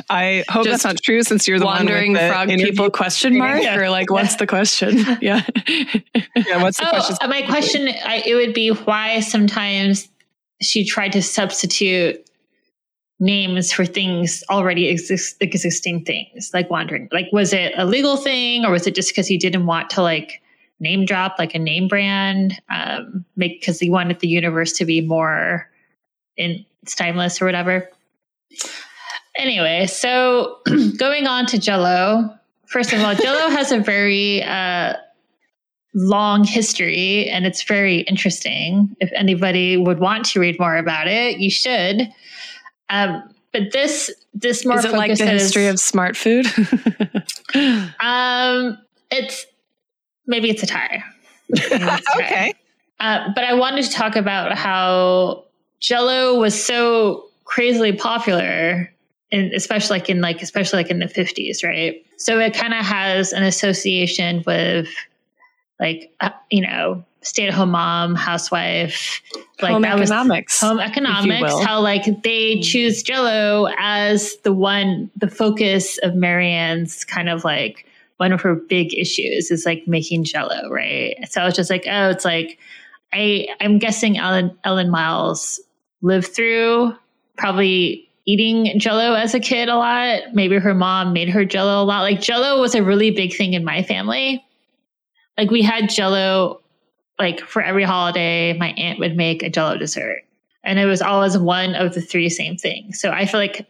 I hope just that's not true since you're the wandering one with the frog interview. People question mark yeah. or like, what's the question? Yeah. Yeah. What's the oh, question? My question, I, it would be why sometimes she tried to substitute names for things already exist, existing things like wandering. Like, was it a legal thing or was it just because he didn't want to like name drop like a name brand? Um, make because he wanted the universe to be more in timeless or whatever. Anyway, so going on to Jell-O. First of all, Jell-O has a very uh, long history and it's very interesting. If anybody would want to read more about it, you should. Um, but this this more is it like the history is, of smart food. um, it's maybe it's a tie. It's a tie. Okay, uh, but I wanted to talk about how Jell-O was so crazily popular and especially like in like, especially like in the fifties, right? So it kind of has an association with like, uh, you know, stay-at-home mom, housewife, like home that economics, was home economics. How like they choose Jell-O as the one, the focus of Marianne's kind of like one of her big issues is like making Jell-O, right? So I was just like, oh, it's like I I'm guessing Ellen Ellen Miles lived through probably eating Jell-O as a kid a lot. Maybe her mom made her Jell-O a lot. Like Jell-O was a really big thing in my family. Like we had Jell-O. Like for every holiday, my aunt would make a Jell-O dessert. And it was always one of the three same things. So I feel like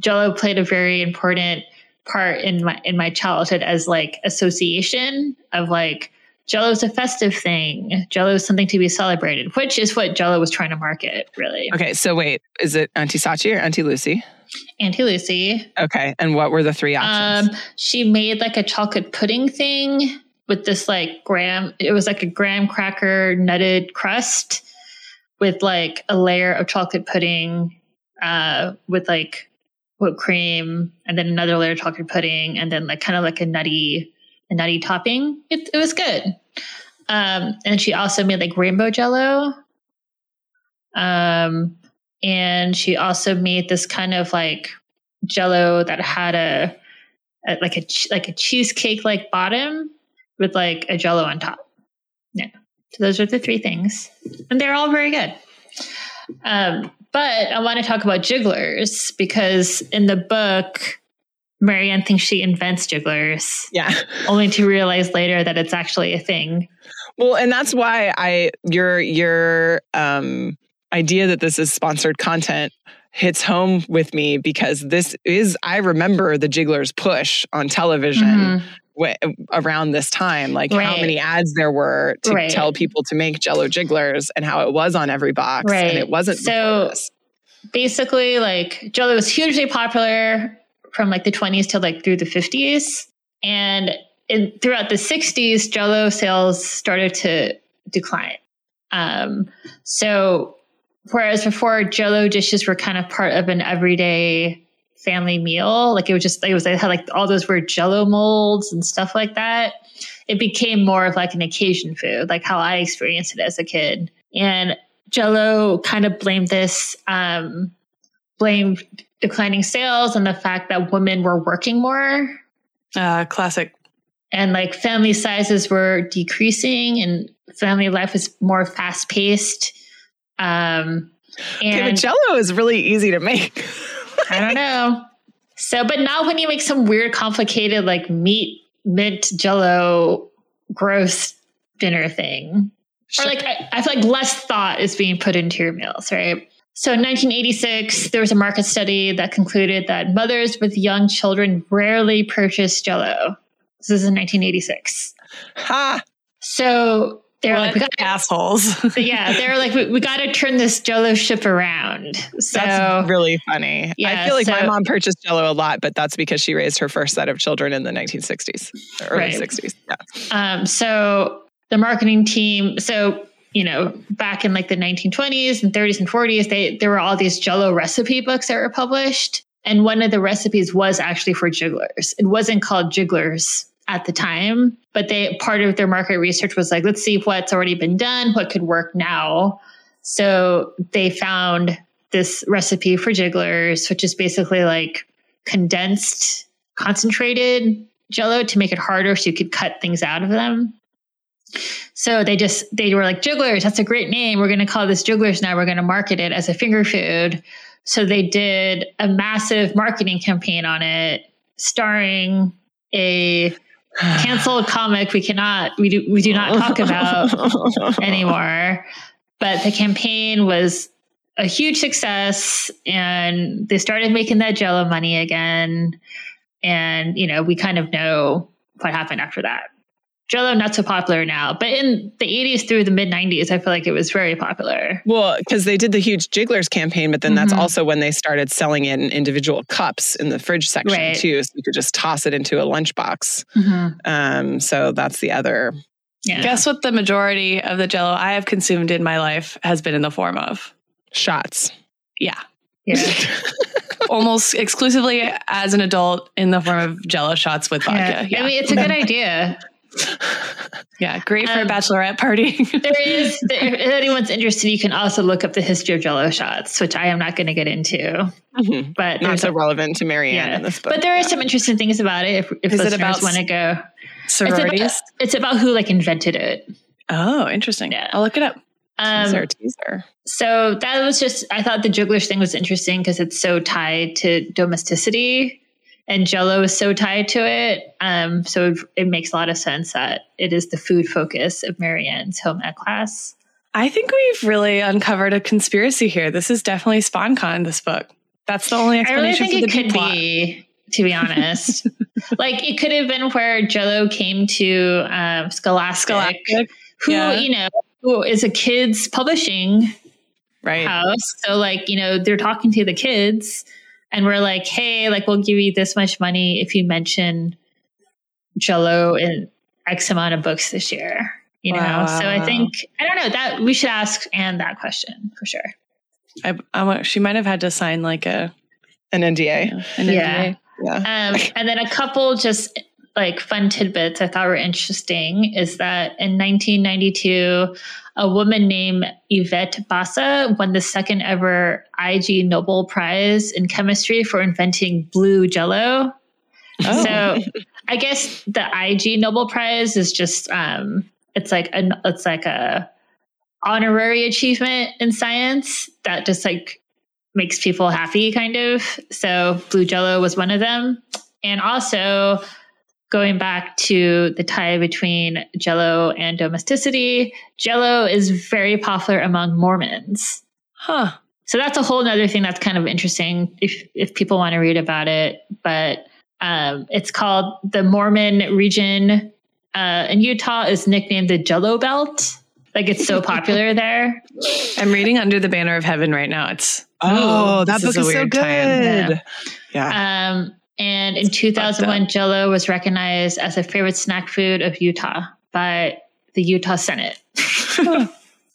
Jell-O played a very important part in my in my childhood as like association of like Jell-O is a festive thing. Jell-O is something to be celebrated, which is what Jell-O was trying to market, really. Okay, so wait, is it Auntie Sachi or Auntie Lucy? Auntie Lucy. Okay, and what were the three options? Um, she made like a chocolate pudding thing. With this like graham, it was like a graham cracker nutted crust with like a layer of chocolate pudding uh, with like whipped cream and then another layer of chocolate pudding and then like kind of like a nutty, a nutty topping. It, it was good. Um, and she also made like rainbow Jell-O. Um, and she also made this kind of like Jell-O that had a, a like a like a cheesecake like bottom. With like a Jell-O on top. Yeah. So those are the three things. And they're all very good. Um, but I want to talk about jigglers because in the book, Marianne thinks she invents jigglers. Yeah. Only to realize later that it's actually a thing. Well, and that's why I your your um, idea that this is sponsored content hits home with me because this is I remember the jigglers push on television. Mm-hmm. Around this time, like right. how many ads there were to right. tell people to make Jell-O jigglers and how it was on every box right. and it wasn't. So basically like Jell-O was hugely popular from like the twenties to like through the fifties. And in, throughout the sixties, Jell-O sales started to decline. Um, so whereas before Jell-O dishes were kind of part of an everyday family meal, like it was just, it was, they had like all those weird Jell-O molds and stuff like that. It became more of like an occasion food, like how I experienced it as a kid. And Jell-O kind of blamed this, um, blamed declining sales and the fact that women were working more. Uh, classic. And like family sizes were decreasing and family life was more fast paced. Um, and okay, but Jell-O is really easy to make. I don't know. So, but not when you make some weird, complicated, like meat, mint, Jell-O, gross dinner thing. Sure. Or like, I, I feel like less thought is being put into your meals, right? So in nineteen eighty-six, there was a market study that concluded that mothers with young children rarely purchased Jell-O. This is in nineteen eighty-six. Ha! So they're what like, we gotta, assholes. So yeah, they're like, we, we got to turn this Jell-O ship around. So that's really funny. Yeah, I feel like so, my mom purchased Jell-O a lot, but that's because she raised her first set of children in the nineteen sixties, the early right. sixties. Yeah. Um, so the marketing team, so, you know, back in like the nineteen twenties and thirties and forties, they there were all these Jell-O recipe books that were published. And one of the recipes was actually for jigglers. It wasn't called jigglers at the time, but they part of their market research was like, let's see what's already been done, what could work now. So they found this recipe for jigglers, which is basically like condensed, concentrated Jell-O to make it harder so you could cut things out of them. So they just, they were like, jigglers, that's a great name. We're going to call this jigglers now. We're going to market it as a finger food. So they did a massive marketing campaign on it, starring a canceled comic we cannot we do we do not talk about anymore, but the campaign was a huge success and they started making that Jell-O money again. And you know, we kind of know what happened after that. Jell-O not so popular now, but in the eighties through the mid nineties, I feel like it was very popular. Well, because they did the huge Jigglers campaign, but then mm-hmm. that's also when they started selling it in individual cups in the fridge section right. too, so you could just toss it into a lunchbox. Mm-hmm. Um, so that's the other. Yeah. Guess what? The majority of the Jell-O I have consumed in my life has been in the form of shots. Yeah. Yeah. almost exclusively as an adult in the form of Jell-O shots with vodka. Yeah. Yeah. I mean, it's a good idea. Yeah, great for um, a bachelorette party. There is, there, if anyone's interested, you can also look up the history of Jell-O shots, which I am not going to get into. Mm-hmm. But not so a, relevant to Marianne yeah. in this book. But there are yeah. some interesting things about it. If, if listeners want to go, sororities. It's about, it's about who like invented it. Oh, interesting. Yeah. I'll look it up. Um, teaser, teaser. So that was just. I thought the jugglers thing was interesting because it's so tied to domesticity. And Jell-O is so tied to it. Um, so it, it makes a lot of sense that it is the food focus of Marianne's home ec class. I think we've really uncovered a conspiracy here. This is definitely SpawnCon, this book. That's the only explanation I really think for the it could plot. Be, to be honest. Like, it could have been where Jell-O came to um, Scholastic, Scholastic, who, yeah. you know, who is a kids' publishing right. house. So, like, you know, they're talking to the kids. And we're like, hey, like, we'll give you this much money if you mention Jell-O in X amount of books this year, you wow. know? So I think, I don't know, that we should ask Anne that question for sure. I, I, she might have had to sign like a... An N D A. An yeah. N D A. Yeah. Um, and then a couple just like fun tidbits I thought were interesting is that in nineteen ninety-two, a woman named Yvette Bassa won the second ever I G Nobel Prize in chemistry for inventing blue Jell-O. Oh. So I guess the I G Nobel Prize is just um, it's like an it's like a honorary achievement in science that just like makes people happy, kind of. So blue Jell-O was one of them, and also. Going back to the tie between Jell-O and domesticity, Jell-O is very popular among Mormons. Huh. So that's a whole other thing that's kind of interesting if if people want to read about it. But um, it's called the Mormon region uh, in Utah is nicknamed the Jell-O Belt. Like, it's so popular there. I'm reading Under the Banner of Heaven right now. It's oh, oh that book is, is so good. Yeah. yeah. Um. And in two thousand one, Jell-O was recognized as a favorite snack food of Utah by the Utah Senate.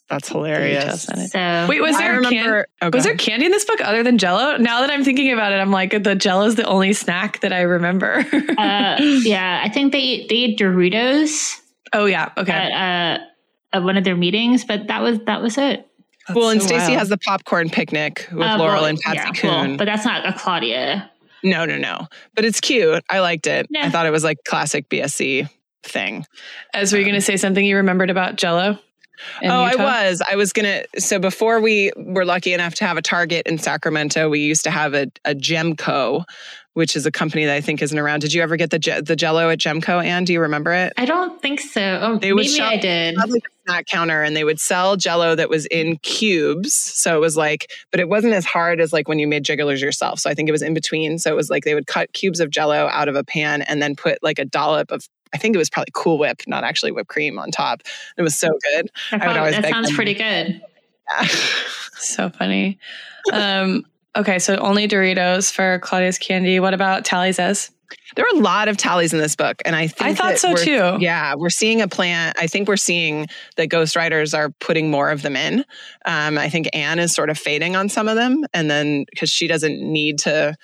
That's hilarious. Senate. So, Wait, was I there remember, can- oh, was there candy in this book other than Jell-O? Now that I'm thinking about it, I'm like, the Jell-O is the only snack that I remember. uh, yeah, I think they eat, they eat Doritos. Oh yeah, okay. At, uh, at one of their meetings, but that was that was it. That's well, and so Stacy has the popcorn picnic with uh, Laurel well, and Patsy yeah, Kuhn, well, but that's not a Claudia. No, no, no. But it's cute. I liked it. Nah. I thought it was like classic B S C thing. As were you um, going to say something you remembered about Jell-O? Oh, Utah? I was. I was going to. So before we were lucky enough to have a Target in Sacramento, we used to have a, a Gemco, which is a company that I think isn't around. Did you ever get the the Jell-O at Gemco, Anne? Do you remember it? I don't think so. Oh, they maybe I did. Snack counter, and they would sell Jell-O that was in cubes. So it was like, but it wasn't as hard as like when you made jigglers yourself. So I think it was in between. So it was like they would cut cubes of Jell-O out of a pan and then put like a dollop of, I think it was probably Cool Whip, not actually whipped cream on top. It was so good. I, I would always that sounds them. Pretty good. Yeah. So funny. Um, okay, so only Doritos for Claudia's candy. What about Tally's as? There are a lot of tallies in this book, and I think I thought so too. Yeah, we're seeing a plan. I think we're seeing that ghostwriters are putting more of them in. Um, I think Anne is sort of fading on some of them, and then because she doesn't need to,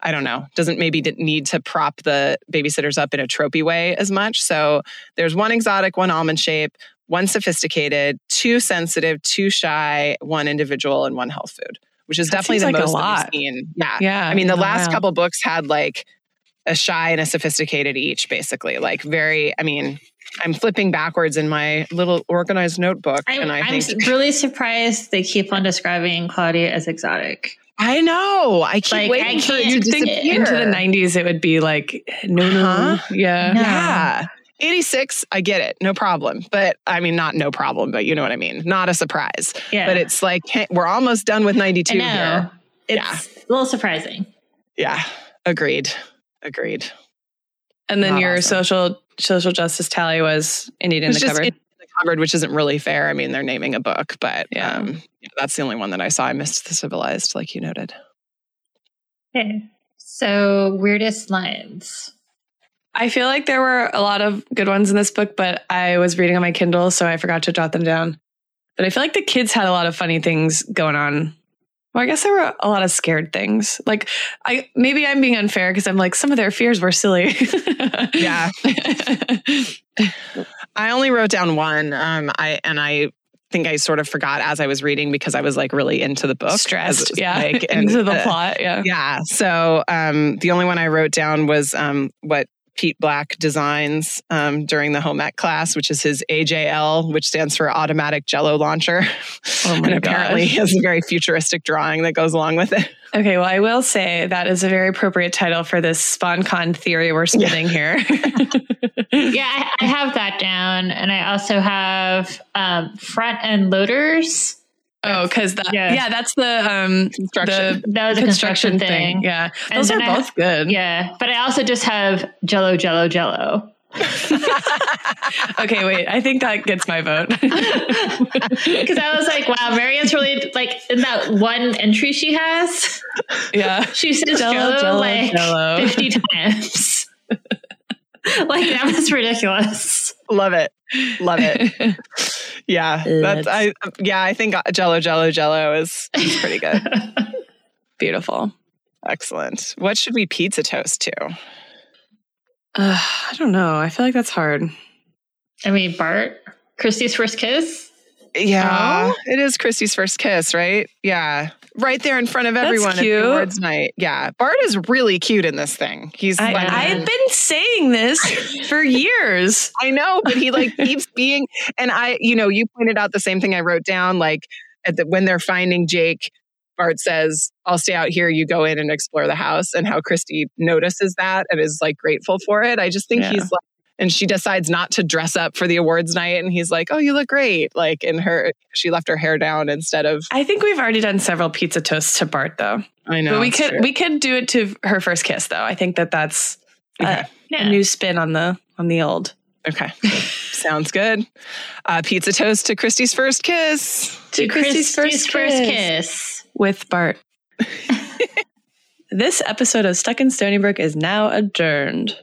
I don't know, doesn't maybe need to prop the babysitters up in a tropey way as much. So there's one exotic, one almond shape, one sophisticated, two sensitive, two shy, one individual, and one health food, which is that definitely the like most that we've seen. Yeah, yeah. I mean, the last wow. couple books had like. A shy and a sophisticated each, basically. Like very, I mean, I'm flipping backwards in my little organized notebook. I'm, and I I'm think, really surprised they keep on describing Claudia as exotic. I know. I keep like, waiting I for you to think disappear. Into the nineties, it would be like, no, uh-huh. no. Yeah. No. Yeah. eighty-six, I get it. No problem. But I mean, not no problem, but you know what I mean. Not a surprise. Yeah. But it's like, hey, we're almost done with ninety-two here. It's yeah. a little surprising. Yeah. Agreed. Agreed. And then Not your awesome. social social justice tally was Indeed in the Cupboard. In the Cupboard, which isn't really fair. I mean, they're naming a book, but yeah. Um, yeah, that's the only one that I saw. I missed the Civilized, like you noted. Okay. So weirdest lines. I feel like there were a lot of good ones in this book, but I was reading on my Kindle, so I forgot to jot them down. But I feel like the kids had a lot of funny things going on Well, I guess there were a lot of scared things. Like, I maybe I'm being unfair because I'm like, some of their fears were silly. Yeah. I only wrote down one. Um, I and I think I sort of forgot as I was reading because I was like really into the book. Stressed, yeah. Like, and, into the uh, plot, yeah. Yeah. So um, the only one I wrote down was um, what Pete Black designs um, during the home ec class, which is his A J L, which stands for Automatic Jell-O Launcher. Oh my and apparently gosh. He has a very futuristic drawing that goes along with it. Okay, well, I will say that is a very appropriate title for this SponCon theory we're spinning yeah. here. Yeah, I, I have that down. And I also have um, front end loaders. Oh, because that yeah. yeah, that's the um construction. The that was a construction, construction thing. thing. Yeah. And those are both have, good. Yeah. But I also just have Jell-O, Jell-O, Jell-O. Okay, wait. I think that gets my vote. Because I was like, wow, Marianne's really like in that one entry she has. Yeah. She says Jell-O, Jell-O like Jell-O. fifty times. Like that was ridiculous. Love it. Love it. Yeah. That's I yeah, I think Jell-O, Jell-O, Jell-O is, is pretty good. Beautiful. Excellent. What should we pizza toast to? Uh, I don't know. I feel like that's hard. I mean, Bart, Christy's first kiss? Yeah. Oh? It is Christy's first kiss, right? Yeah. Right there in front of everyone at the awards night. Yeah. Bart is really cute in this thing. He's I, like, I've been saying this for years. I know, but he like keeps being, and I, you know, you pointed out the same thing I wrote down, like at the, when they're finding Jake, Bart says, I'll stay out here. You go in and explore the house, and how Christy notices that and is like grateful for it. I just think yeah. he's like, and she decides not to dress up for the awards night. And he's like, oh, you look great. Like, in her, she left her hair down instead of. I think we've already done several pizza toasts to Bart, though. I know. But we could true. we could do it to her first kiss, though. I think that that's okay. a, yeah. a new spin on the on the old. Okay. Sounds good. Uh, pizza toast to Christy's first kiss. To, to Christy's, Christy's first, first kiss. kiss. With Bart. This episode of Stuck in Stony Brook is now adjourned.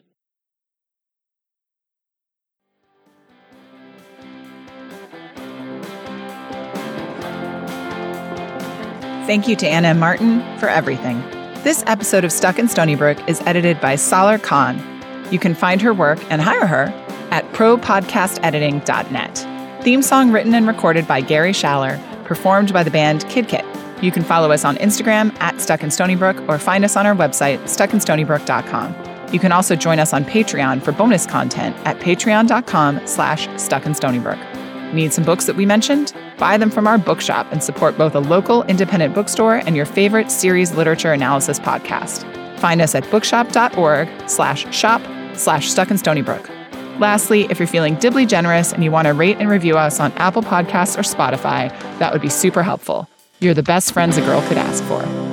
Thank you to Anna and Martin for everything. This episode of Stuck in Stony Brook is edited by Salar Khan. You can find her work and hire her at pro podcast editing dot net. Theme song written and recorded by Gary Schaller, performed by the band Kid Kit. You can follow us on Instagram at Stuck in Stony Brook or find us on our website, stuck in stony brook dot com. You can also join us on Patreon for bonus content at patreon dot com slash stuck in stony brook. Need some books that we mentioned? Buy them from our bookshop and support both a local independent bookstore and your favorite series literature analysis podcast. Find us at bookshop dot org slash shop slash stuck in stony brook. Lastly, if you're feeling dibbly generous and you want to rate and review us on Apple Podcasts or Spotify, that would be super helpful. You're the best friends a girl could ask for.